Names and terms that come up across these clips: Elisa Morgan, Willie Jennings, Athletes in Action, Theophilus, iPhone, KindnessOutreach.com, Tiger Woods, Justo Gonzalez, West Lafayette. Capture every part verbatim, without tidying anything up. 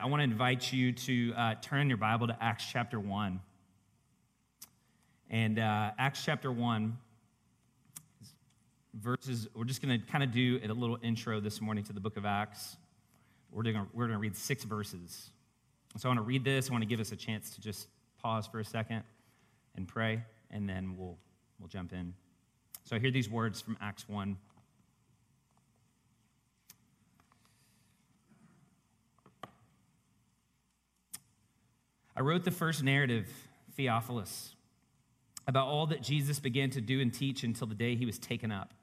I want to invite you to uh, turn your Bible to Acts chapter one. And uh, Acts chapter one, verses, we're just going to kind of do a little intro this morning to the book of Acts. We're going to, we're going to read six verses. So I want to read this. I want to give us a chance to just pause for a second and pray, and then we'll we'll jump in. So I hear these words from Acts one. I wrote the first narrative, Theophilus, about all that Jesus began to do and teach until the day he was taken up.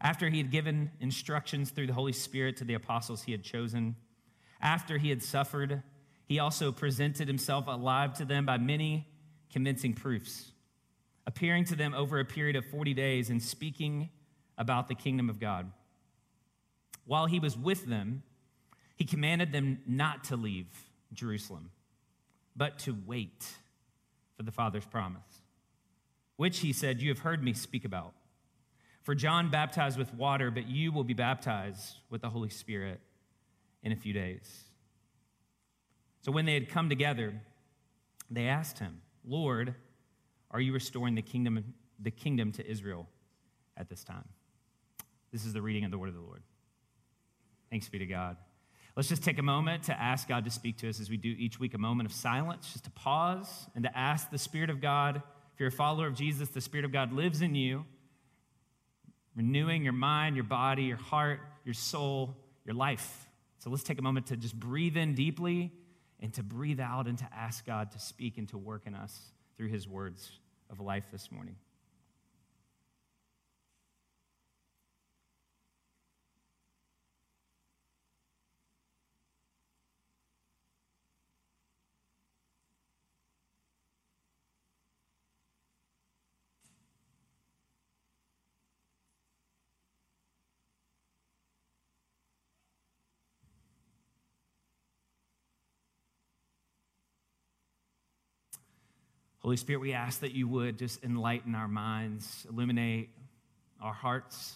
After he had given instructions through the Holy Spirit to the apostles he had chosen, after he had suffered, he also presented himself alive to them by many convincing proofs, appearing to them over a period of forty days and speaking about the kingdom of God. While he was with them, he commanded them not to leave Jerusalem, but to wait for the Father's promise, which he said, "You have heard me speak about. For John baptized with water, but you will be baptized with the Holy Spirit in a few days." So when they had come together, they asked him, "Lord, are you restoring the kingdom, the kingdom to Israel at this time?" This is the reading of the word of the Lord. Thanks be to God. Let's just take a moment to ask God to speak to us as we do each week, a moment of silence, just to pause and to ask the Spirit of God. If you're a follower of Jesus, the Spirit of God lives in you, renewing your mind, your body, your heart, your soul, your life. So let's take a moment to just breathe in deeply and to breathe out and to ask God to speak and to work in us through his words of life this morning. Holy Spirit, we ask that you would just enlighten our minds, illuminate our hearts.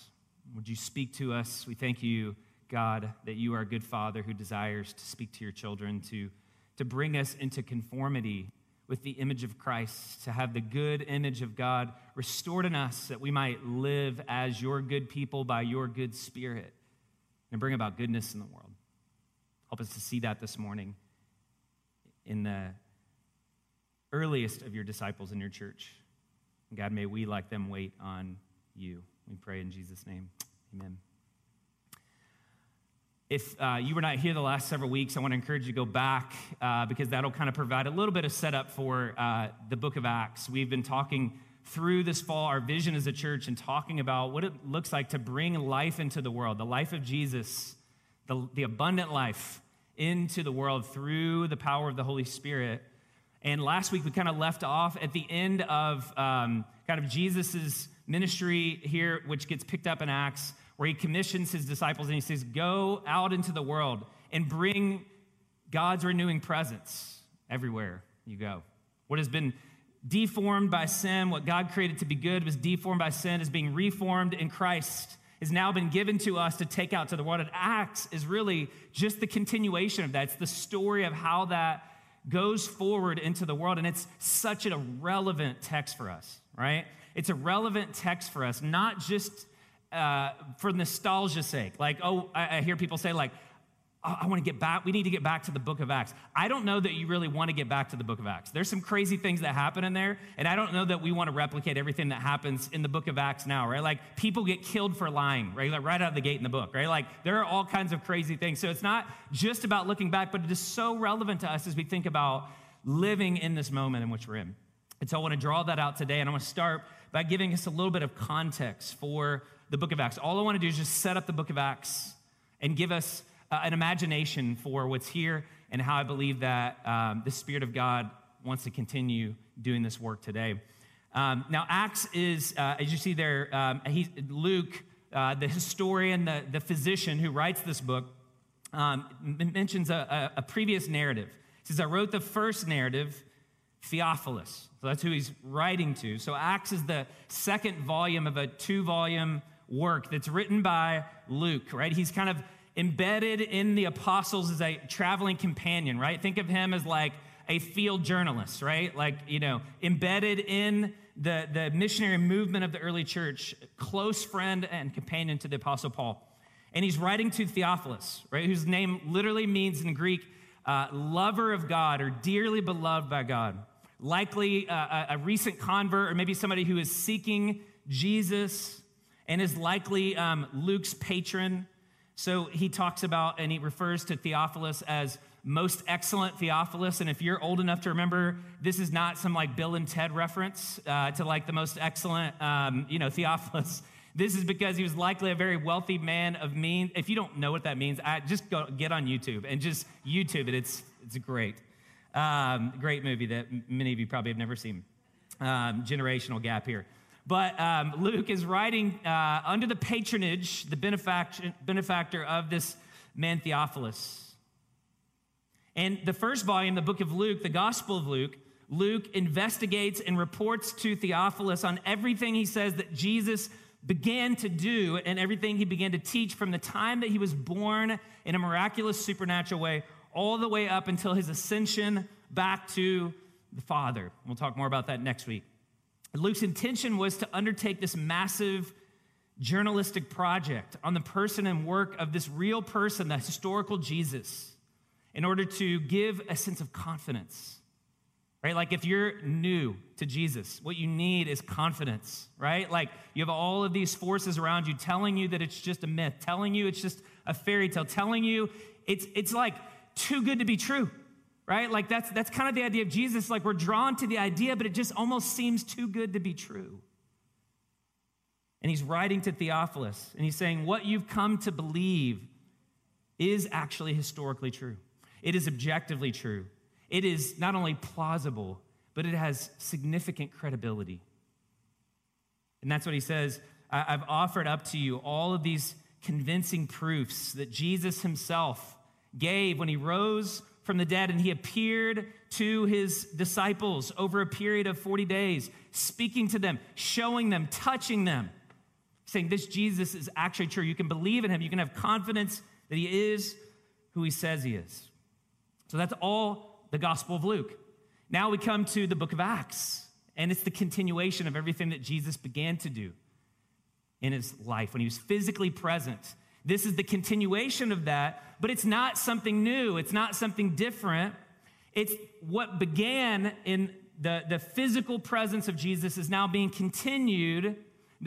Would you speak to us? We thank you, God, that you are a good Father who desires to speak to your children, to, to bring us into conformity with the image of Christ, to have the good image of God restored in us, that we might live as your good people by your good Spirit and bring about goodness in the world. Help us to see that this morning in the earliest of your disciples in your church. God, may we, like them, wait on you. We pray in Jesus' name. Amen. If uh, you were not here the last several weeks, I want to encourage you to go back uh, because that'll kind of provide a little bit of setup for uh, the book of Acts. We've been talking through this fall, our vision as a church, and talking about what it looks like to bring life into the world, the life of Jesus, the, the abundant life into the world through the power of the Holy Spirit. And last week, we kind of left off at the end of um, kind of Jesus' ministry here, which gets picked up in Acts, where he commissions his disciples and he says, go out into the world and bring God's renewing presence everywhere you go. What has been deformed by sin, what God created to be good was deformed by sin, is being reformed in Christ, has now been given to us to take out to the world. And Acts is really just the continuation of that. It's the story of how that goes forward into the world, and it's such a relevant text for us, right? It's a relevant text for us, not just uh, for nostalgia's sake. Like, oh, I, I hear people say, like, oh, I want to get back. We need to get back to the book of Acts. I don't know that you really want to get back to the book of Acts. There's some crazy things that happen in there, and I don't know that we want to replicate everything that happens in the book of Acts now, right? Like, people get killed for lying, right? Like, right out of the gate in the book, right? Like, there are all kinds of crazy things. So it's not just about looking back, but it is so relevant to us as we think about living in this moment in which we're in. And so I want to draw that out today, and I want to start by giving us a little bit of context for the book of Acts. All I want to do is just set up the book of Acts and give us Uh, an imagination for what's here and how I believe that um, the Spirit of God wants to continue doing this work today. Um, now, Acts is, uh, as you see there, um, he, Luke, uh, the historian, the, the physician who writes this book, um, mentions a, a, a previous narrative. He says, I wrote the first narrative, Theophilus. So that's who he's writing to. So Acts is the second volume of a two-volume work that's written by Luke, right? He's kind of embedded in the apostles as a traveling companion, right? Think of him as like a field journalist, right? Like, you know, embedded in the, the missionary movement of the early church, close friend and companion to the Apostle Paul. And he's writing to Theophilus, right, whose name literally means in Greek, uh, lover of God or dearly beloved by God. Likely uh, a recent convert or maybe somebody who is seeking Jesus and is likely um, Luke's patron. So he talks about and he refers to Theophilus as most excellent Theophilus. And if you're old enough to remember, this is not some like Bill and Ted reference uh, to like the most excellent, um, you know, Theophilus. This is because he was likely a very wealthy man of means. If you don't know what that means, I, just go get on YouTube and just YouTube it. It's it's great. Um, great movie that many of you probably have never seen. Um, generational gap here. But um, Luke is writing uh, under the patronage, the benefaction, benefactor of this man, Theophilus. And the first volume, the book of Luke, the Gospel of Luke, Luke investigates and reports to Theophilus on everything he says that Jesus began to do and everything he began to teach from the time that he was born in a miraculous supernatural way all the way up until his ascension back to the Father. We'll talk more about that next week. Luke's intention was to undertake this massive journalistic project on the person and work of this real person, the historical Jesus, in order to give a sense of confidence, right? Like if you're new to Jesus, what you need is confidence, right? Like you have all of these forces around you telling you that it's just a myth, telling you it's just a fairy tale, telling you it's it's like too good to be true. Right? Like that's that's kind of the idea of Jesus. Like we're drawn to the idea, but it just almost seems too good to be true. And he's writing to Theophilus, and he's saying, what you've come to believe is actually historically true. It is objectively true. It is not only plausible, but it has significant credibility. And that's what he says. I've offered up to you all of these convincing proofs that Jesus himself gave when he rose from the dead, and he appeared to his disciples over a period of forty days, speaking to them, showing them, touching them, saying this Jesus is actually true. You can believe in him. You can have confidence that he is who he says he is. So that's all the Gospel of Luke. Now we come to the book of Acts, and it's the continuation of everything that Jesus began to do in his life when he was physically present. This is the continuation of that, but it's not something new. It's not something different. It's what began in the, the physical presence of Jesus is now being continued.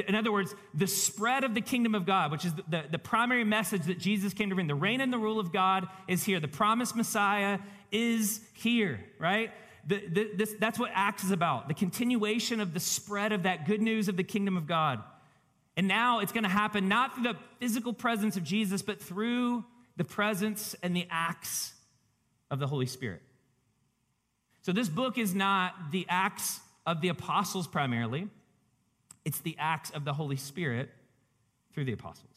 In other words, the spread of the kingdom of God, which is the, the, the primary message that Jesus came to bring. The reign and the rule of God is here. The promised Messiah is here, right? The, the, this, that's what Acts is about, the continuation of the spread of that good news of the kingdom of God. And now it's going to happen not through the physical presence of Jesus, but through the presence and the acts of the Holy Spirit. So this book is not the acts of the apostles primarily. It's the acts of the Holy Spirit through the apostles.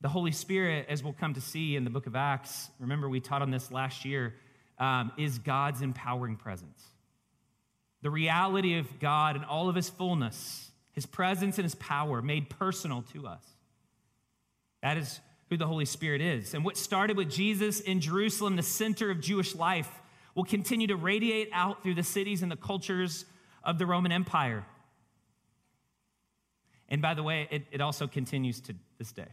The Holy Spirit, as we'll come to see in the book of Acts, remember we taught on this last year, um, is God's empowering presence. The reality of God and all of his fullness, his presence and his power made personal to us. That is who the Holy Spirit is. And what started with Jesus in Jerusalem, the center of Jewish life, will continue to radiate out through the cities and the cultures of the Roman Empire. And by the way, it, it also continues to this day.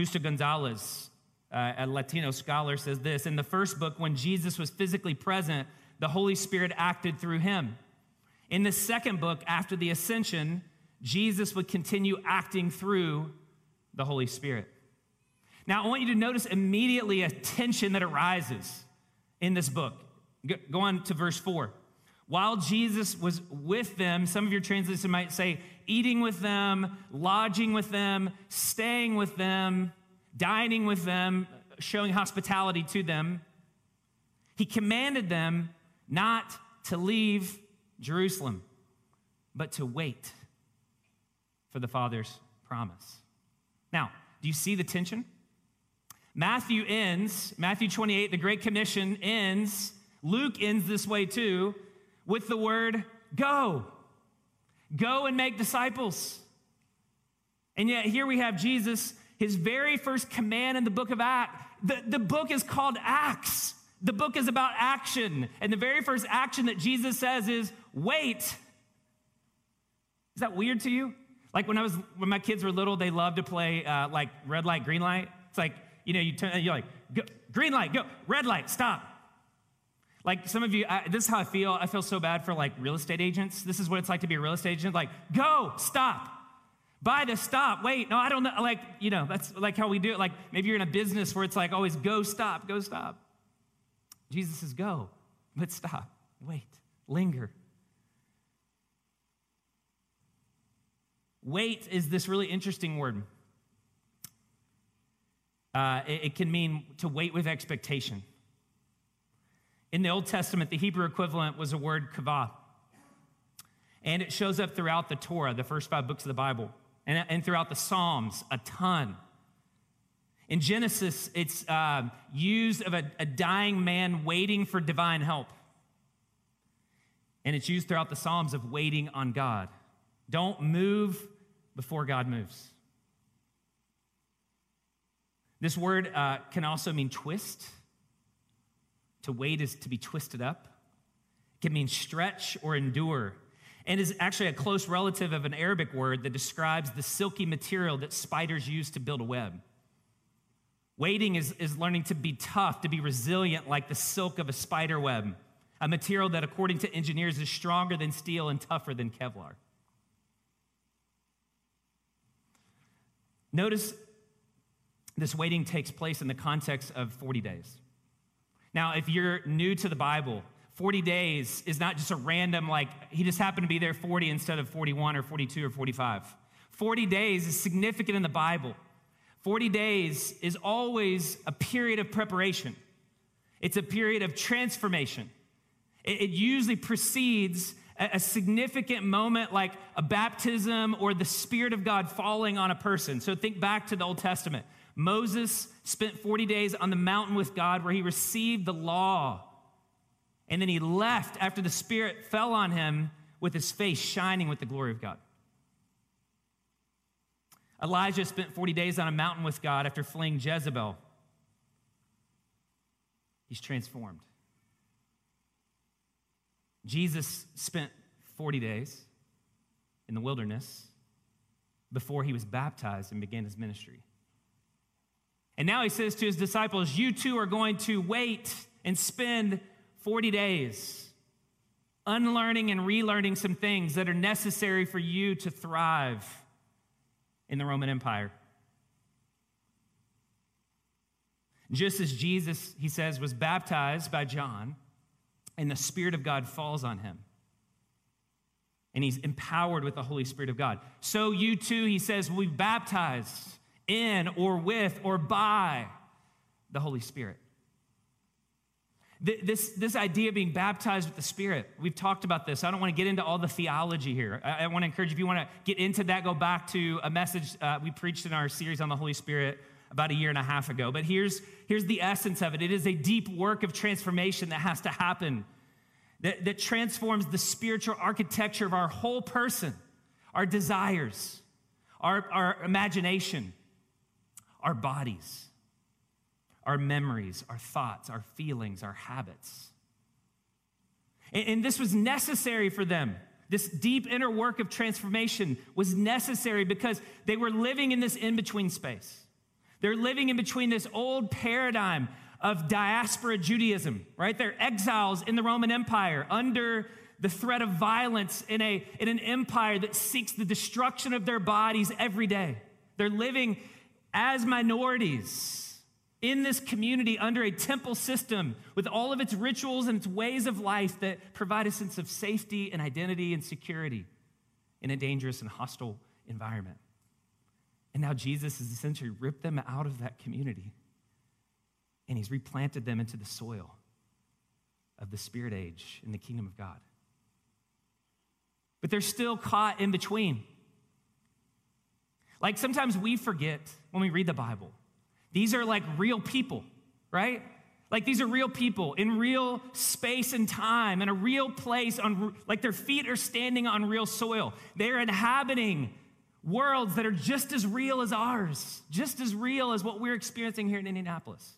Justo Gonzalez, uh, a Latino scholar, says this, in the first book, when Jesus was physically present, the Holy Spirit acted through him. In the second book, after the ascension, Jesus would continue acting through the Holy Spirit. Now, I want you to notice immediately a tension that arises in this book. Go on to verse four. While Jesus was with them, some of your translations might say, eating with them, lodging with them, staying with them, dining with them, showing hospitality to them, he commanded them not to leave Jerusalem, but to wait for the Father's promise. Now, do you see the tension? Matthew ends, Matthew twenty-eight, the Great Commission ends, Luke ends this way too, with the word, go. Go and make disciples. And yet here we have Jesus, his very first command in the book of Acts. The, the book is called Acts. The book is about action. And the very first action that Jesus says is, wait. Is that weird to you? Like when I was, when my kids were little, they loved to play uh, like red light, green light. It's like, you know, you turn, you're like, go, green light, go, red light, stop. Like some of you, I, this is how I feel. I feel so bad for like real estate agents. This is what it's like to be a real estate agent. Like, go, stop. Buy this, stop, wait, no, I don't know. Like, you know, that's like how we do it. Like maybe you're in a business where it's like always go, stop, go, stop. Jesus says go, but stop, wait, linger. Wait is this really interesting word. Uh, it, it can mean to wait with expectation. In the Old Testament, the Hebrew equivalent was a word kavah, and it shows up throughout the Torah, the first five books of the Bible, and, and throughout the Psalms a ton. In Genesis, it's uh, used of a, a dying man waiting for divine help, and it's used throughout the Psalms of waiting on God. Don't move before God moves. This word uh, can also mean twist. To wait is to be twisted up. It can mean stretch or endure, and is actually a close relative of an Arabic word that describes the silky material that spiders use to build a web. Waiting is, is learning to be tough, to be resilient like the silk of a spider web, a material that, according to engineers, is stronger than steel and tougher than Kevlar. Notice this waiting takes place in the context of forty days. Now, if you're new to the Bible, forty days is not just a random, like, he just happened to be there forty instead of forty-one or forty-two or forty-five. forty days is significant in the Bible. forty days is always a period of preparation. It's a period of transformation. It, it usually precedes a, a significant moment like a baptism or the Spirit of God falling on a person. So think back to the Old Testament. Moses spent forty days on the mountain with God where he received the law. And then he left after the Spirit fell on him with his face shining with the glory of God. Elijah spent forty days on a mountain with God after fleeing Jezebel. He's transformed. Jesus spent forty days in the wilderness before he was baptized and began his ministry. And now he says to his disciples, you too are going to wait and spend forty days unlearning and relearning some things that are necessary for you to thrive in the Roman Empire. Just as Jesus, he says, was baptized by John, and the Spirit of God falls on him, and he's empowered with the Holy Spirit of God. So you too, he says, will be baptized in or with or by the Holy Spirit. This, this idea of being baptized with the Spirit, we've talked about this. I don't want to get into all the theology here. I, I want to encourage you, if you want to get into that, go back to a message uh, we preached in our series on the Holy Spirit about a year and a half ago. But here's, here's the essence of it. It is a deep work of transformation that has to happen, that, that transforms the spiritual architecture of our whole person, our desires, our, our imagination, our bodies, our memories, our thoughts, our feelings, our habits. And, and this was necessary for them. This deep inner work of transformation was necessary because they were living in this in-between space. They're living in between this old paradigm of diaspora Judaism, right? They're exiles in the Roman Empire under the threat of violence in, a, in an empire that seeks the destruction of their bodies every day. They're living as minorities in this community under a temple system with all of its rituals and its ways of life that provide a sense of safety and identity and security in a dangerous and hostile environment. And now Jesus has essentially ripped them out of that community, and he's replanted them into the soil of the Spirit age in the kingdom of God. But they're still caught in between. Like sometimes we forget when we read the Bible, these are like real people, right? Like these are real people in real space and time, in a real place, on like their feet are standing on real soil. They're inhabiting worlds that are just as real as ours, just as real as what we're experiencing here in Indianapolis.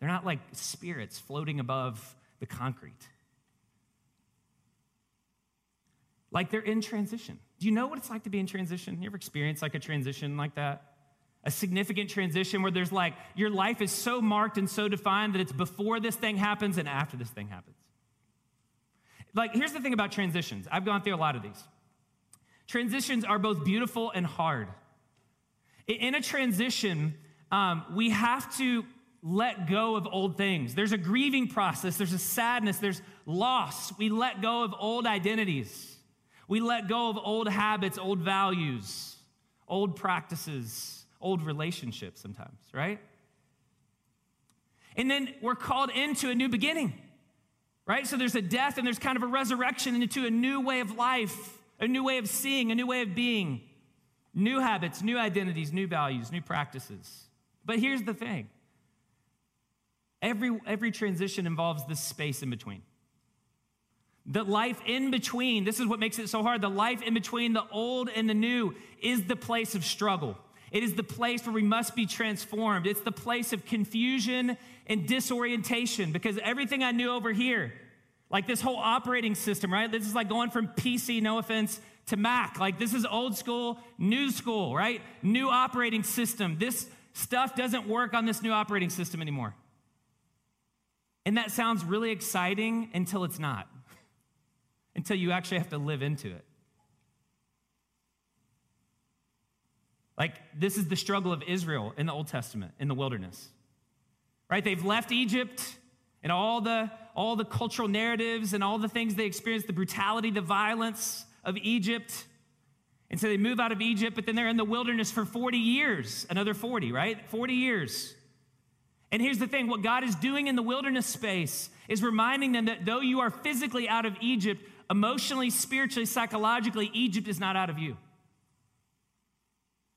They're not like spirits floating above the concrete. Like they're in transition. Do you know what it's like to be in transition? You ever experienced like a transition like that? A significant transition where there's like, your life is so marked and so defined that it's before this thing happens and after this thing happens. Like, here's the thing about transitions. I've gone through a lot of these. Transitions are both beautiful and hard. In a transition, um, we have to let go of old things. There's a grieving process. There's a sadness. There's loss. We let go of old identities. We let go of old habits, old values, old practices, old relationships sometimes, right? And then we're called into a new beginning, right? So there's a death and there's kind of a resurrection into a new way of life, a new way of seeing, a new way of being, new habits, new identities, new values, new practices. But here's the thing. Every, every transition involves this space in between. The life in between, this is what makes it so hard. The life in between the old and the new is the place of struggle. It is the place where we must be transformed. It's the place of confusion and disorientation, because everything I knew over here, like this whole operating system, right? This is like going from P C, no offense, to Mac. Like this is old school, new school, right? New operating system. This stuff doesn't work on this new operating system anymore. And that sounds really exciting until it's not, until you actually have to live into it. Like, this is the struggle of Israel in the Old Testament, in the wilderness, right? They've left Egypt, and all the, all the cultural narratives and all the things they experienced, the brutality, the violence of Egypt. And so they move out of Egypt, but then they're in the wilderness for forty years, another forty, right? forty years. And here's the thing, what God is doing in the wilderness space is reminding them that though you are physically out of Egypt, emotionally, spiritually, psychologically, Egypt is not out of you.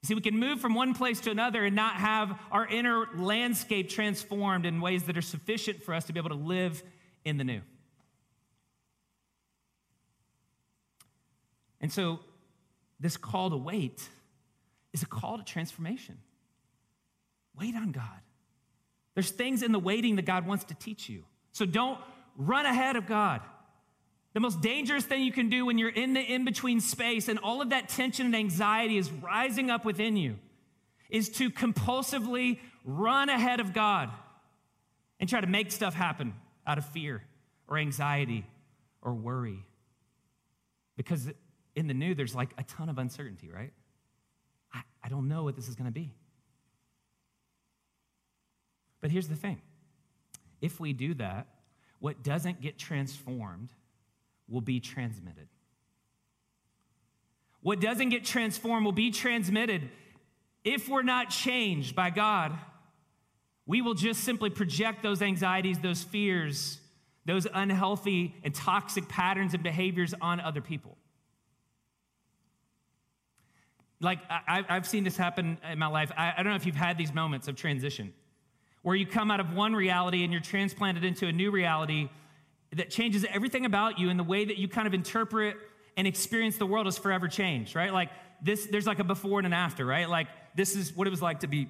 You see, we can move from one place to another and not have our inner landscape transformed in ways that are sufficient for us to be able to live in the new. And so this call to wait is a call to transformation. Wait on God. There's things in the waiting that God wants to teach you. So don't run ahead of God. The most dangerous thing you can do when you're in the in-between space and all of that tension and anxiety is rising up within you is to compulsively run ahead of God and try to make stuff happen out of fear or anxiety or worry. Because in the new, there's like a ton of uncertainty, right? I, I don't know what this is going to be. But here's the thing. If we do that, what doesn't get transformed will be transmitted. What doesn't get transformed will be transmitted. If we're not changed by God, we will just simply project those anxieties, those fears, those unhealthy and toxic patterns and behaviors on other people. Like, I, I've seen this happen in my life. I, I don't know if you've had these moments of transition, where you come out of one reality and you're transplanted into a new reality that changes everything about you, and the way that you kind of interpret and experience the world is forever changed, right? Like this, there's like a before and an after, right? Like this is what it was like to be,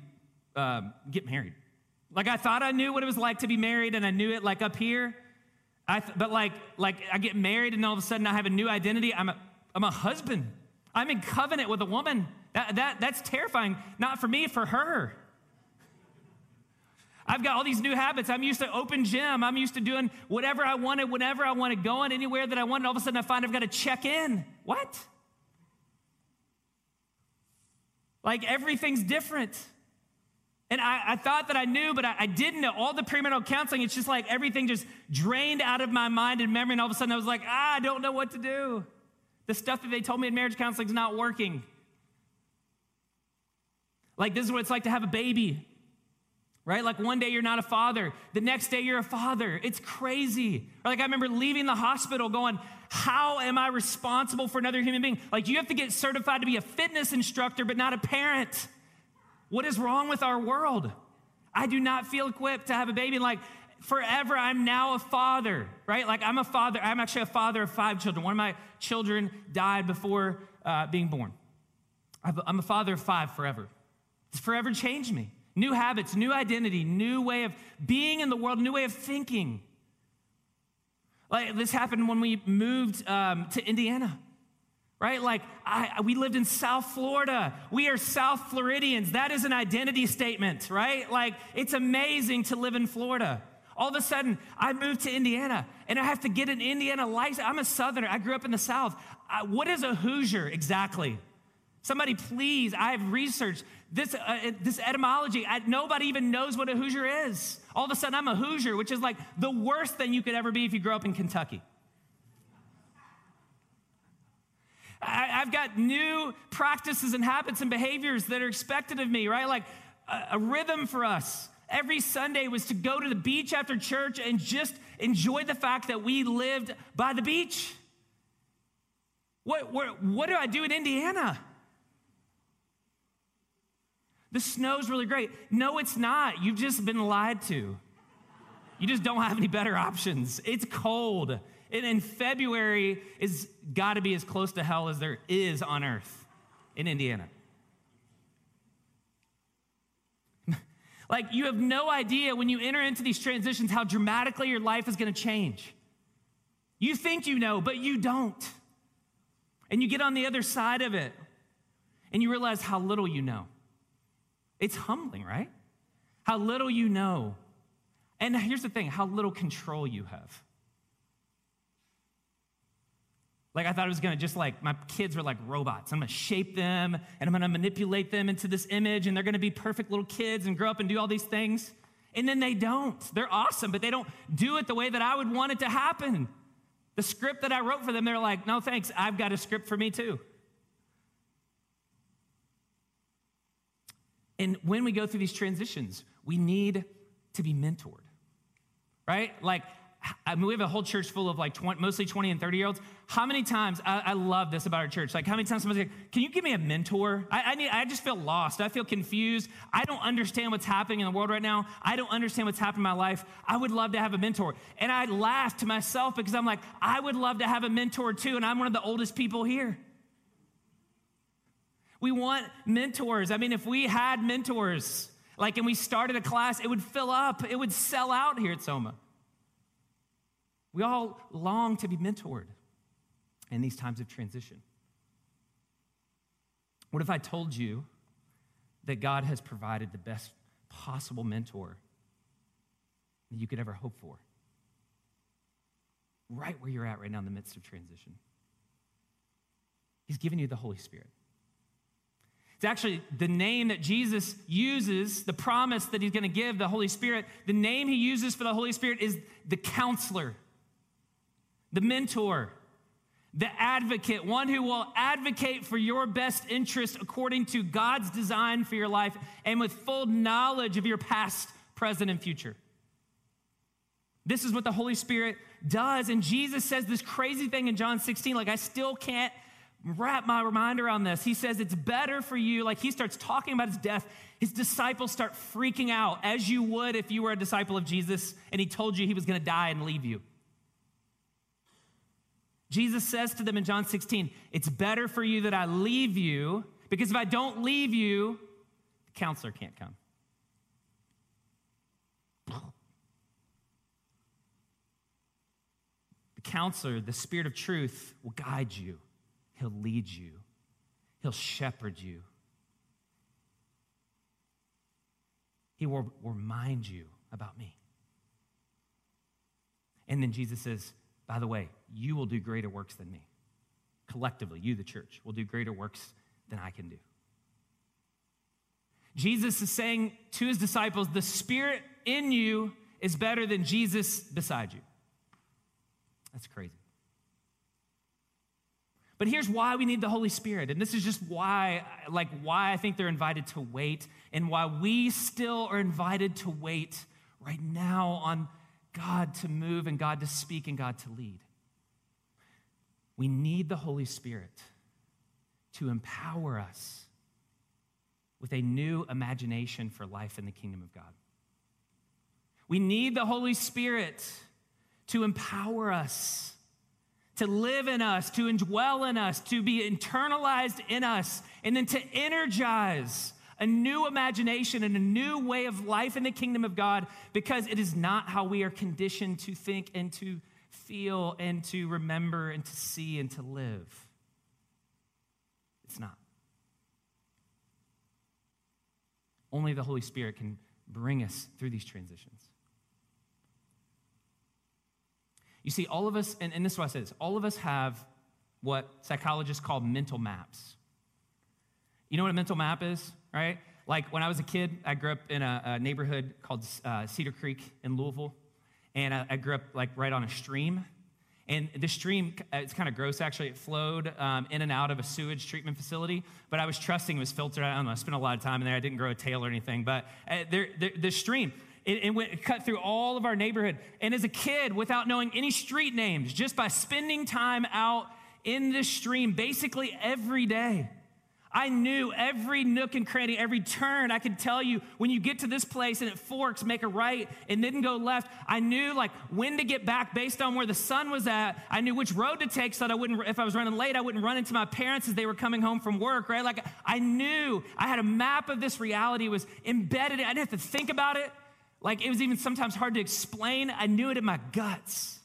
um, get married. Like I thought I knew what it was like to be married, and I knew it like up here, I th- but like like I get married and all of a sudden I have a new identity. I'm a, I'm a husband. I'm in covenant with a woman. That, that that's terrifying. Not for me, for her. I've got all these new habits. I'm used to open gym. I'm used to doing whatever I wanted, whenever I wanted, going anywhere that I wanted. All of a sudden, I find I've got to check in. What? Like, everything's different. And I, I thought that I knew, but I, I didn't know. All the premarital counseling, it's just like everything just drained out of my mind and memory. And all of a sudden, I was like, ah, I don't know what to do. The stuff that they told me in marriage counseling is not working. Like, this is what it's like to have a baby. Right? Like one day you're not a father. The next day you're a father. It's crazy. Or like I remember leaving the hospital going, how am I responsible for another human being? Like you have to get certified to be a fitness instructor, but not a parent. What is wrong with our world? I do not feel equipped to have a baby. Like forever, I'm now a father, right? Like I'm a father. I'm actually a father of five children. One of my children died before uh, being born. I'm a father of five forever. It's forever changed me. New habits, new identity, new way of being in the world, new way of thinking. Like this happened when we moved um, to Indiana, right? Like I, we lived in South Florida. We are South Floridians. That is an identity statement, right? Like it's amazing to live in Florida. All of a sudden, I moved to Indiana, and I have to get an Indiana license. I'm a Southerner. I grew up in the South. I, what is a Hoosier exactly? Somebody please, I've researched this uh, this etymology. I, nobody even knows what a Hoosier is. All of a sudden, I'm a Hoosier, which is like the worst thing you could ever be if you grew up in Kentucky. I, I've got new practices and habits and behaviors that are expected of me, right? Like a, a rhythm for us. Every Sunday was to go to the beach after church and just enjoy the fact that we lived by the beach. What, what, what do I do in Indiana? The snow's really great. No, it's not. You've just been lied to. You just don't have any better options. It's cold. And in February, it's got to be as close to hell as there is on earth in Indiana. Like, you have no idea when you enter into these transitions how dramatically your life is going to change. You think you know, but you don't. And you get on the other side of it, and you realize how little you know. It's humbling, right? How little you know. And here's the thing, how little control you have. Like I thought it was gonna just like, my kids were like robots. I'm gonna shape them and I'm gonna manipulate them into this image and they're gonna be perfect little kids and grow up and do all these things. And then they don't. They're awesome, but they don't do it the way that I would want it to happen. The script that I wrote for them, they're like, no thanks, I've got a script for me too. And when we go through these transitions, we need to be mentored, right? Like, I mean, we have a whole church full of like twenty, mostly twenty and thirty-year-olds. How many times, I, I love this about our church, like how many times somebody's like, can you give me a mentor? I, I need. I just feel lost. I feel confused. I don't understand what's happening in the world right now. I don't understand what's happening in my life. I would love to have a mentor. And I laugh to myself because I'm like, I would love to have a mentor too, and I'm one of the oldest people here. We want mentors. I mean, if we had mentors, like, and we started a class, it would fill up. It would sell out here at Soma. We all long to be mentored in these times of transition. What if I told you that God has provided the best possible mentor that you could ever hope for? Right where you're at right now in the midst of transition. He's given you the Holy Spirit. It's actually the name that Jesus uses, the promise that he's going to give the Holy Spirit, the name he uses for the Holy Spirit is the counselor, the mentor, the advocate, one who will advocate for your best interest according to God's design for your life and with full knowledge of your past, present, and future. This is what the Holy Spirit does. And Jesus says this crazy thing in John sixteen, like I still can't wrap my mind around this. He says, it's better for you. Like he starts talking about his death. His disciples start freaking out as you would if you were a disciple of Jesus and he told you he was going to die and leave you. Jesus says to them in John sixteen, it's better for you that I leave you because if I don't leave you, the counselor can't come. The counselor, the Spirit of truth, will guide you. He'll lead you. He'll shepherd you. He will remind you about me. And then Jesus says, by the way, you will do greater works than me. Collectively, you, the church, will do greater works than I can do. Jesus is saying to his disciples, the Spirit in you is better than Jesus beside you. That's crazy. But here's why we need the Holy Spirit. And this is just why, like why I think they're invited to wait and why we still are invited to wait right now on God to move and God to speak and God to lead. We need the Holy Spirit to empower us with a new imagination for life in the kingdom of God. We need the Holy Spirit to empower us to live in us, to indwell in us, to be internalized in us, and then to energize a new imagination and a new way of life in the kingdom of God, because it is not how we are conditioned to think and to feel and to remember and to see and to live. It's not. Only the Holy Spirit can bring us through these transitions. You see, all of us, and, and this is what I say, this, all of us have what psychologists call mental maps. You know what a mental map is, right? Like when I was a kid, I grew up in a, a neighborhood called uh, Cedar Creek in Louisville, and I, I grew up like right on a stream. And the stream, it's kind of gross actually, it flowed um, in and out of a sewage treatment facility, but I was trusting it was filtered. I don't know, I spent a lot of time in there. I didn't grow a tail or anything, but uh, there, there, the stream, it, it, went, it cut through all of our neighborhood. And as a kid, without knowing any street names, just by spending time out in this stream basically every day, I knew every nook and cranny, every turn. I could tell you when you get to this place and it forks, make a right and then go left. I knew like when to get back based on where the sun was at. I knew which road to take so that I wouldn't, if I was running late, I wouldn't run into my parents as they were coming home from work, right? Like I knew I had a map of this reality. It was embedded. I didn't have to think about it. Like it was even sometimes hard to explain. I knew it in my guts.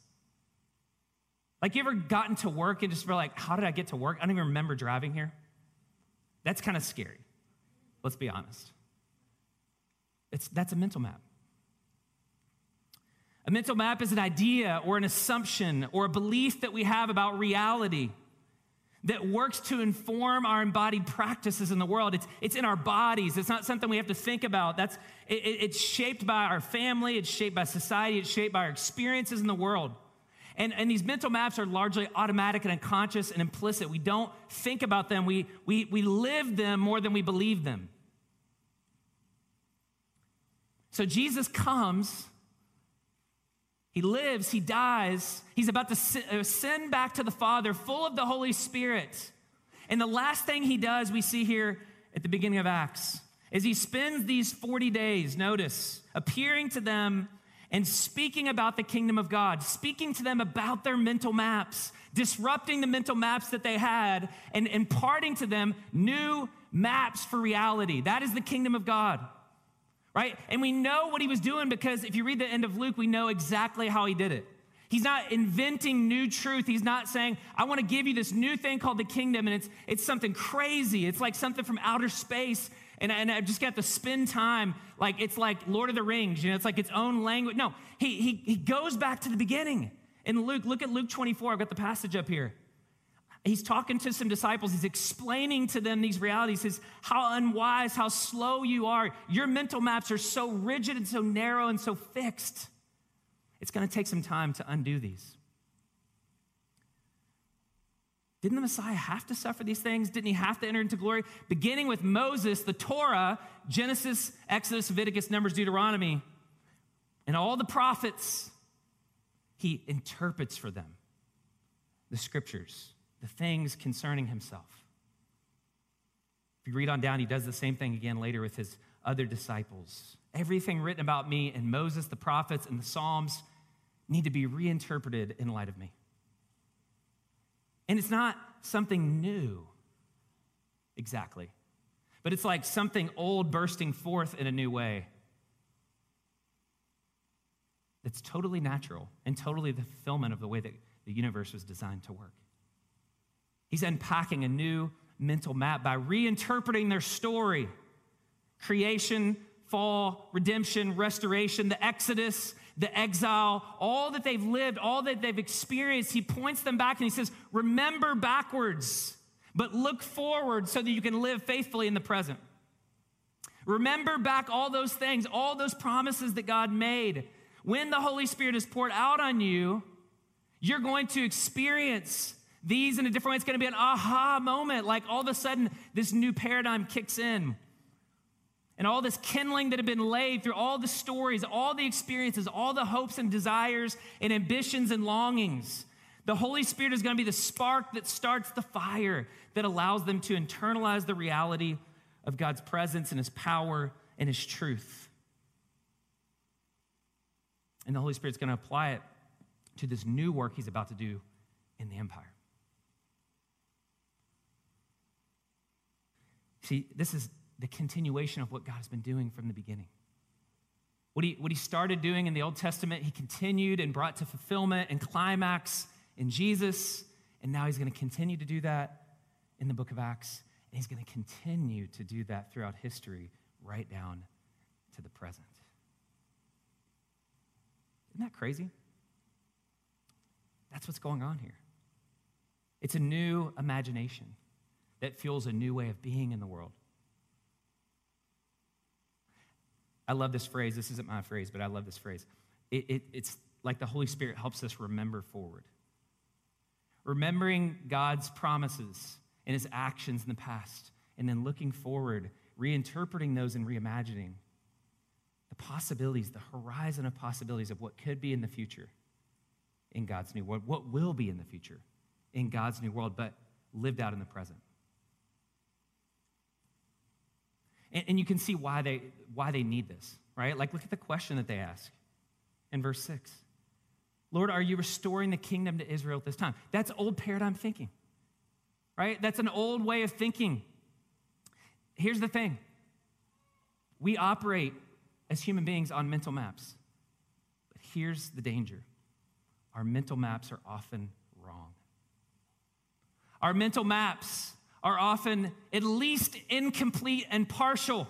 Like you ever gotten to work and just were like, how did I get to work? I don't even remember driving here. That's kind of scary. Let's be honest. It's, that's a mental map. A mental map is an idea or an assumption or a belief that we have about reality that works to inform our embodied practices in the world. It's, it's in our bodies. It's not something we have to think about. That's, it, it's shaped by our family. It's shaped by society. It's shaped by our experiences in the world. And, and these mental maps are largely automatic and unconscious and implicit. We don't think about them. We, we, we live them more than we believe them. So Jesus comes. He lives. He dies. He's about to ascend back to the Father, full of the Holy Spirit. And the last thing he does, we see here at the beginning of Acts, is he spends these forty days, notice, appearing to them and speaking about the kingdom of God, speaking to them about their mental maps, disrupting the mental maps that they had, and imparting to them new maps for reality. That is the kingdom of God, right? And we know what he was doing because if you read the end of Luke, we know exactly how he did it. He's not inventing new truth. He's not saying, I want to give you this new thing called the kingdom, and it's it's something crazy. It's like something from outer space. And, and I just got to spend time, like it's like Lord of the Rings, you know, it's like its own language. No, he, he, he goes back to the beginning. In Luke, look at Luke twenty-four, I've got the passage up here. He's talking to some disciples, he's explaining to them these realities, his, how unwise, how slow you are. Your mental maps are so rigid and so narrow and so fixed. It's gonna take some time to undo these. Didn't the Messiah have to suffer these things? Didn't he have to enter into glory? Beginning with Moses, the Torah, Genesis, Exodus, Leviticus, Numbers, Deuteronomy, and all the prophets, he interprets for them the scriptures, the things concerning himself. If you read on down, he does the same thing again later with his other disciples. Everything written about me in Moses, the prophets, and the Psalms need to be reinterpreted in light of me. And it's not something new, exactly. But it's like something old bursting forth in a new way. That's totally natural and totally the fulfillment of the way that the universe was designed to work. He's unpacking a new mental map by reinterpreting their story. Creation, fall, redemption, restoration, the Exodus, the exile, all that they've lived, all that they've experienced, he points them back and he says, remember backwards, but look forward so that you can live faithfully in the present. Remember back all those things, all those promises that God made. When the Holy Spirit is poured out on you, you're going to experience these in a different way. It's going to be an aha moment, like all of a sudden this new paradigm kicks in. And all this kindling that had been laid through all the stories, all the experiences, all the hopes and desires and ambitions and longings. The Holy Spirit is going to be the spark that starts the fire that allows them to internalize the reality of God's presence and his power and his truth. And the Holy Spirit's going to apply it to this new work he's about to do in the empire. See, this is the continuation of what God has been doing from the beginning. What he, what he started doing in the Old Testament, he continued and brought to fulfillment and climax in Jesus, and now he's going to continue to do that in the book of Acts, and he's going to continue to do that throughout history right down to the present. Isn't that crazy? That's what's going on here. It's a new imagination that fuels a new way of being in the world. I love this phrase. This isn't my phrase, but I love this phrase. It, it, it's like the Holy Spirit helps us remember forward. Remembering God's promises and his actions in the past, and then looking forward, reinterpreting those and reimagining the possibilities, the horizon of possibilities of what could be in the future in God's new world, what will be in the future in God's new world, but lived out in the present. And, and you can see why they why they need this, right? Like, look at the question that they ask in verse six. Lord, are you restoring the kingdom to Israel at this time? That's old paradigm thinking, right? That's an old way of thinking. Here's the thing. We operate as human beings on mental maps. But here's the danger. Our mental maps are often wrong. Our mental maps are often at least incomplete and partial.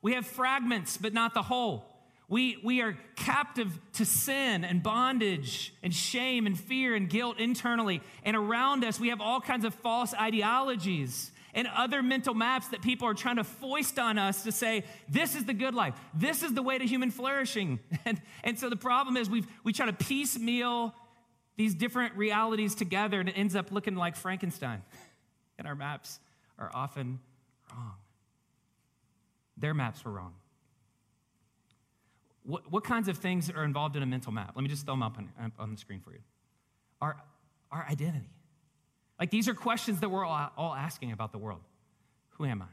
We have fragments, but not the whole. We, we are captive to sin and bondage and shame and fear and guilt internally. And around us, we have all kinds of false ideologies and other mental maps that people are trying to foist on us to say, this is the good life. This is the way to human flourishing. And, and so the problem is we we try to piecemeal these different realities together, and it ends up looking like Frankenstein. And our maps are often wrong. Their maps were wrong. What, what kinds of things are involved in a mental map? Let me just throw them up on, on the screen for you. Our, our identity. Like, these are questions that we're all, all asking about the world. Who am I?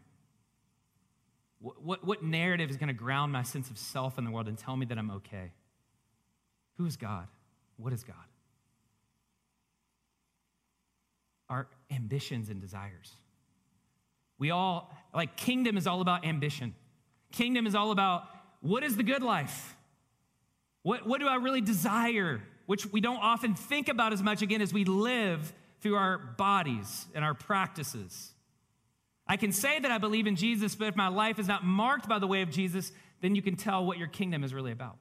What, what, what narrative is going to ground my sense of self in the world and tell me that I'm okay? Who is God? What is God? Our ambitions and desires. We all, like, kingdom is all about ambition. Kingdom is all about, what is the good life? What, what do I really desire? Which we don't often think about as much, again, as we live through our bodies and our practices. I can say that I believe in Jesus, but if my life is not marked by the way of Jesus, then you can tell what your kingdom is really about.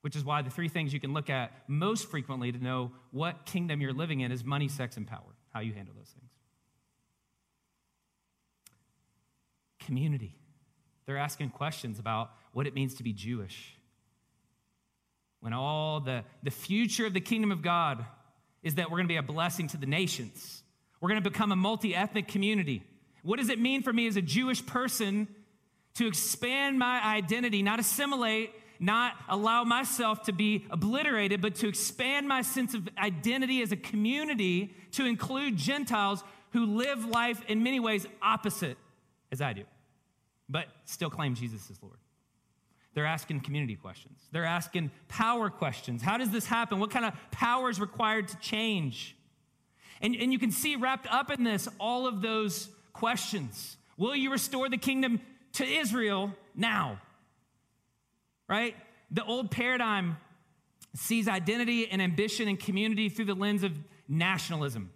Which is why the three things you can look at most frequently to know what kingdom you're living in is money, sex, and power, how you handle those things. Community. They're asking questions about what it means to be Jewish. When all the, the future of the kingdom of God is that we're going to be a blessing to the nations. We're going to become a multi-ethnic community. What does it mean for me as a Jewish person to expand my identity, not assimilate, not allow myself to be obliterated, but to expand my sense of identity as a community to include Gentiles who live life in many ways opposite as I do, but still claim Jesus as Lord? They're asking community questions. They're asking power questions. How does this happen? What kind of power is required to change? And, and you can see wrapped up in this all of those questions. Will you restore the kingdom to Israel now? Right? The old paradigm sees identity and ambition and community through the lens of nationalism.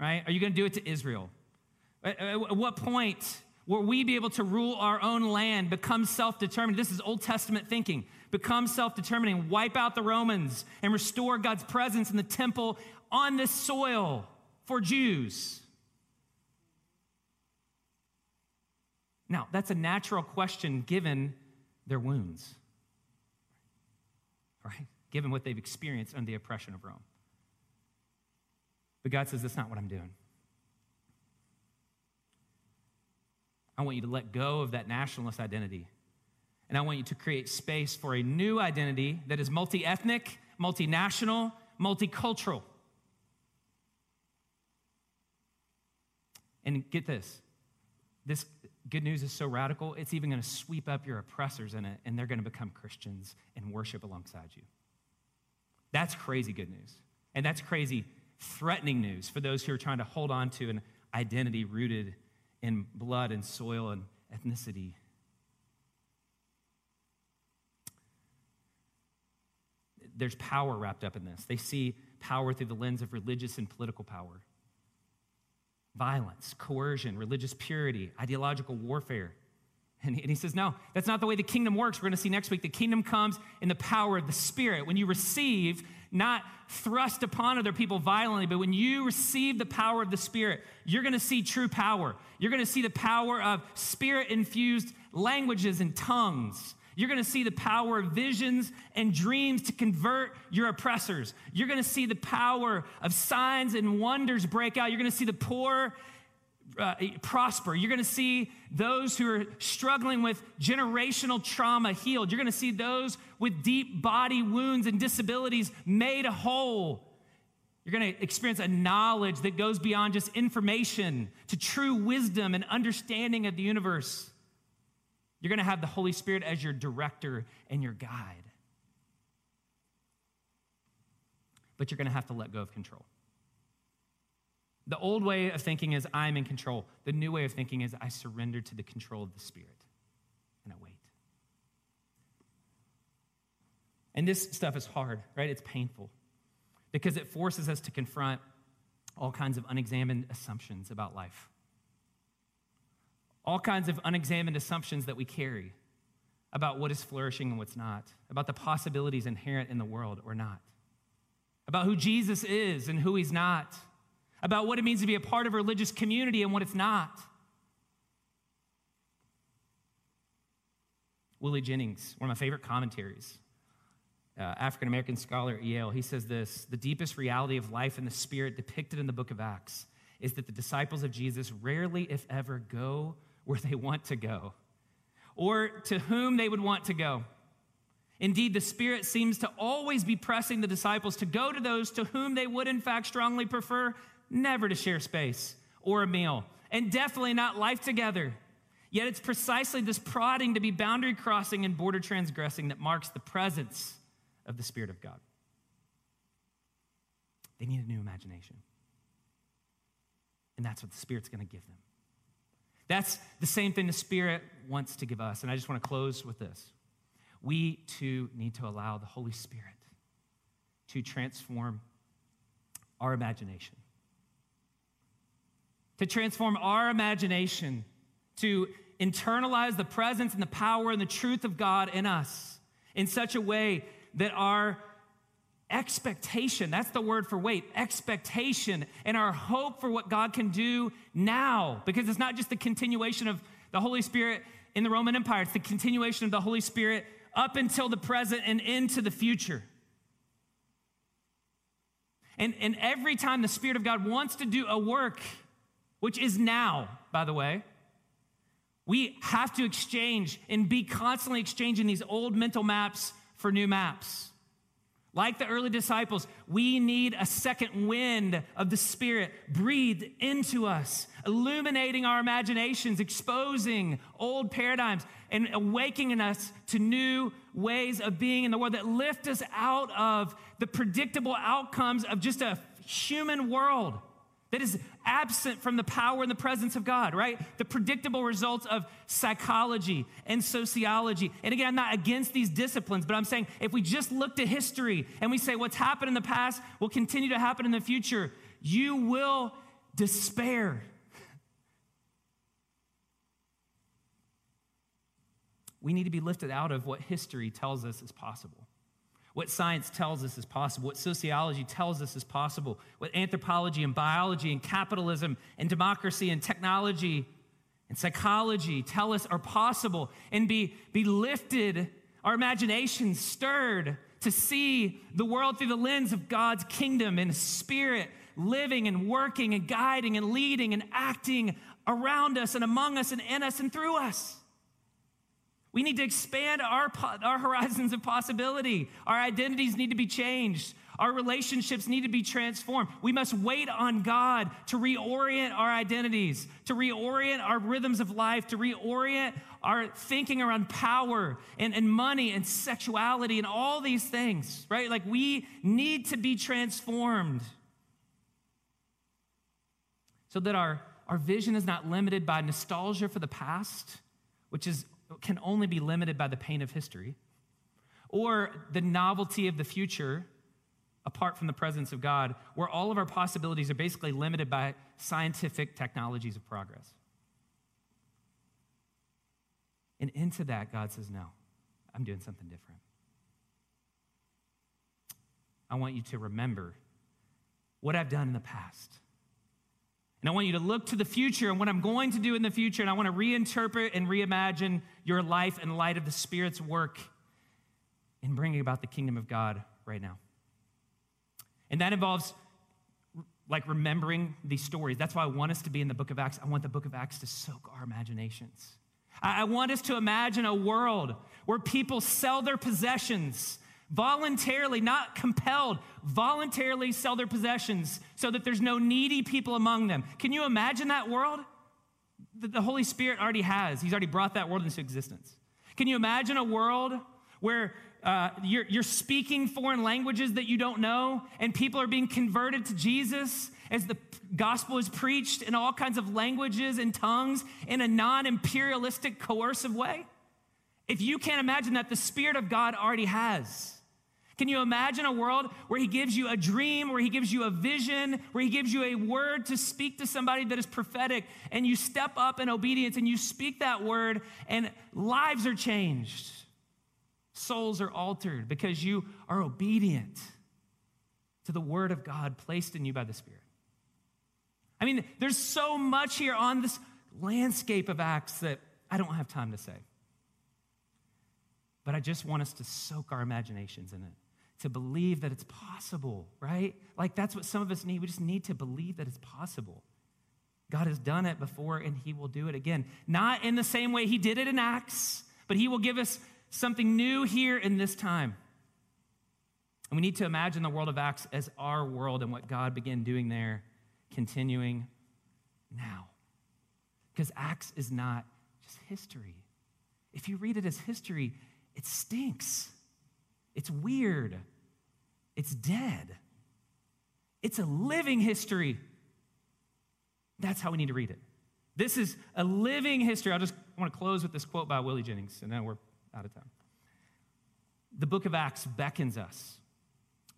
Right? Are you going to do it to Israel? At, at what point will we be able to rule our own land, become self-determined? This is Old Testament thinking. Become self-determining, wipe out the Romans, and restore God's presence in the temple on this soil for Jews. Now, that's a natural question given their wounds, right? Given what they've experienced under the oppression of Rome. But God says, that's not what I'm doing. I want you to let go of that nationalist identity. And I want you to create space for a new identity that is multi-ethnic, multinational, multicultural. And get this, this good news is so radical, it's even going to sweep up your oppressors in it, and they're going to become Christians and worship alongside you. That's crazy good news. And that's crazy threatening news for those who are trying to hold on to an identity rooted in blood and soil and ethnicity. There's power wrapped up in this. They see power through the lens of religious and political power. Violence, coercion, religious purity, ideological warfare. And he says, no, that's not the way the kingdom works. We're going to see next week. The kingdom comes in the power of the Spirit. When you receive, not thrust upon other people violently, but when you receive the power of the Spirit, you're going to see true power. You're going to see the power of Spirit-infused languages and tongues. You're going to see the power of visions and dreams to convert your oppressors. You're going to see the power of signs and wonders break out. You're going to see the poor Uh, prosper. You're going to see those who are struggling with generational trauma healed. You're going to see those with deep body wounds and disabilities made whole. You're going to experience a knowledge that goes beyond just information to true wisdom and understanding of the universe. You're going to have the Holy Spirit as your director and your guide. But you're going to have to let go of control. The old way of thinking is I'm in control. The new way of thinking is I surrender to the control of the Spirit and I wait. And this stuff is hard, right? It's painful because it forces us to confront all kinds of unexamined assumptions about life. All kinds of unexamined assumptions that we carry about what is flourishing and what's not, about the possibilities inherent in the world or not, about who Jesus is and who he's not, about what it means to be a part of a religious community and what it's not. Willie Jennings, one of my favorite commentaries, uh, African-American scholar at Yale, he says this: the deepest reality of life and the Spirit depicted in the book of Acts is that the disciples of Jesus rarely, if ever, go where they want to go or to whom they would want to go. Indeed, the Spirit seems to always be pressing the disciples to go to those to whom they would, in fact, strongly prefer never to share space or a meal, and definitely not life together. Yet it's precisely this prodding to be boundary crossing and border transgressing that marks the presence of the Spirit of God. They need a new imagination. And that's what the Spirit's going to give them. That's the same thing the Spirit wants to give us. And I just want to close with this. We too need to allow the Holy Spirit to transform our imagination. To transform our imagination, to internalize the presence and the power and the truth of God in us in such a way that our expectation, that's the word for wait, expectation and our hope for what God can do now, because it's not just the continuation of the Holy Spirit in the Roman Empire, it's the continuation of the Holy Spirit up until the present and into the future. And, and every time the Spirit of God wants to do a work, which is now, by the way, we have to exchange and be constantly exchanging these old mental maps for new maps. Like the early disciples, we need a second wind of the Spirit breathed into us, illuminating our imaginations, exposing old paradigms, and awakening us to new ways of being in the world that lift us out of the predictable outcomes of just a human world that is absent from the power and the presence of God, right? The predictable results of psychology and sociology. And again, I'm not against these disciplines, but I'm saying if we just look to history and we say what's happened in the past will continue to happen in the future, you will despair. We need to be lifted out of what history tells us is possible. What science tells us is possible, what sociology tells us is possible, what anthropology and biology and capitalism and democracy and technology and psychology tell us are possible, and be, be lifted, our imaginations stirred to see the world through the lens of God's kingdom and Spirit living and working and guiding and leading and acting around us and among us and in us and through us. We need to expand our, our horizons of possibility. Our identities need to be changed. Our relationships need to be transformed. We must wait on God to reorient our identities, to reorient our rhythms of life, to reorient our thinking around power and, and money and sexuality and all these things, right? Like, we need to be transformed so that our, our vision is not limited by nostalgia for the past, which is can only be limited by the pain of history, or the novelty of the future apart from the presence of God, where all of our possibilities are basically limited by scientific technologies of progress. And into that, God says, no, I'm doing something different. I want you to remember what I've done in the past. And I want you to look to the future and what I'm going to do in the future, and I want to reinterpret and reimagine your life in light of the Spirit's work in bringing about the kingdom of God right now. And that involves like remembering these stories. That's why I want us to be in the book of Acts. I want the book of Acts to soak our imaginations. I want us to imagine a world where people sell their possessions voluntarily, not compelled, voluntarily sell their possessions so that there's no needy people among them. Can you imagine that world? The Holy Spirit already has. He's already brought that world into existence. Can you imagine a world where Uh, you're, you're speaking foreign languages that you don't know, and people are being converted to Jesus as the gospel is preached in all kinds of languages and tongues in a non-imperialistic, coercive way? If you can't imagine that, the Spirit of God already has. Can you imagine a world where he gives you a dream, where he gives you a vision, where he gives you a word to speak to somebody that is prophetic, and you step up in obedience and you speak that word and lives are changed? Souls are altered because you are obedient to the word of God placed in you by the Spirit. I mean, there's so much here on this landscape of Acts that I don't have time to say. But I just want us to soak our imaginations in it, to believe that it's possible, right? Like, that's what some of us need. We just need to believe that it's possible. God has done it before, and he will do it again. Not in the same way he did it in Acts, but he will give us something new here in this time. And we need to imagine the world of Acts as our world and what God began doing there, continuing now. Because Acts is not just history. If you read it as history, it stinks. It's weird. It's dead. It's a living history. That's how we need to read it. This is a living history. I just want to close with this quote by Willie Jennings, and now we're out of time. The book of Acts beckons us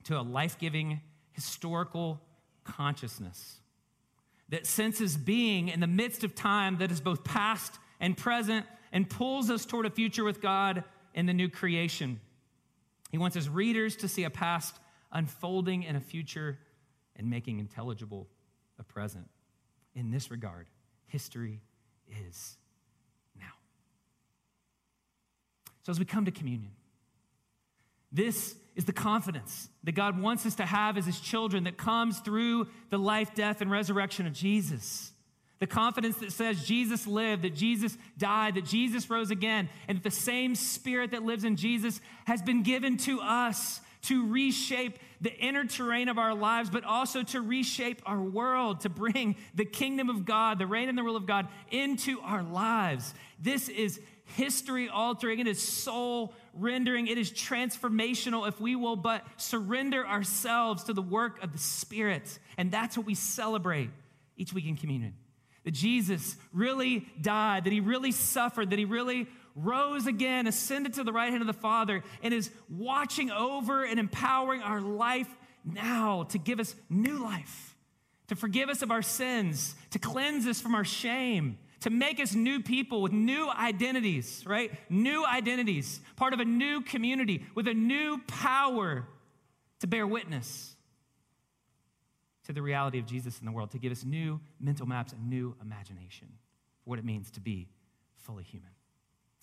to a life-giving historical consciousness that senses being in the midst of time that is both past and present and pulls us toward a future with God in the new creation. He wants his readers to see a past unfolding in a future and making intelligible a present. In this regard, history is. So as we come to communion, this is the confidence that God wants us to have as his children that comes through the life, death, and resurrection of Jesus. The confidence that says Jesus lived, that Jesus died, that Jesus rose again, and that the same Spirit that lives in Jesus has been given to us to reshape the inner terrain of our lives, but also to reshape our world, to bring the kingdom of God, the reign and the rule of God into our lives. This is history altering, it is soul rendering, it is transformational if we will but surrender ourselves to the work of the Spirit. And that's what we celebrate each week in communion. That Jesus really died, that he really suffered, that he really rose again, ascended to the right hand of the Father, and is watching over and empowering our life now to give us new life, to forgive us of our sins, to cleanse us from our shame, to make us new people with new identities, right? New identities, part of a new community with a new power to bear witness to the reality of Jesus in the world, to give us new mental maps and new imagination for what it means to be fully human.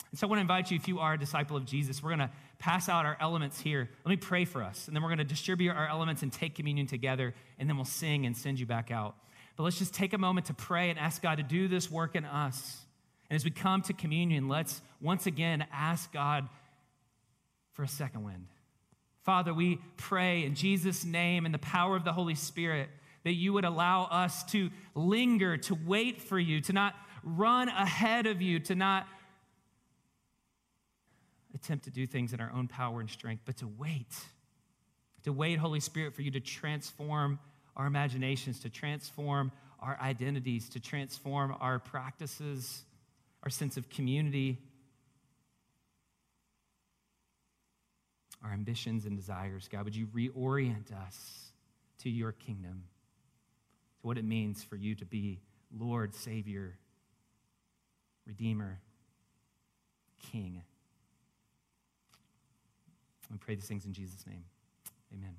And so I want to invite you, if you are a disciple of Jesus, we're going to pass out our elements here. Let me pray for us, and then we're going to distribute our elements and take communion together, and then we'll sing and send you back out. But let's just take a moment to pray and ask God to do this work in us. And as we come to communion, let's once again ask God for a second wind, Father, we pray in Jesus' name and the power of the Holy Spirit that you would allow us to linger, to wait for you, to not run ahead of you, to not attempt to do things in our own power and strength, but to wait, to wait, Holy Spirit, for you to transform our imaginations, to transform our identities, to transform our practices, our sense of community, our ambitions and desires. God, would you reorient us to your kingdom, to what it means for you to be Lord, Savior, Redeemer, King. We pray these things in Jesus' name. Amen.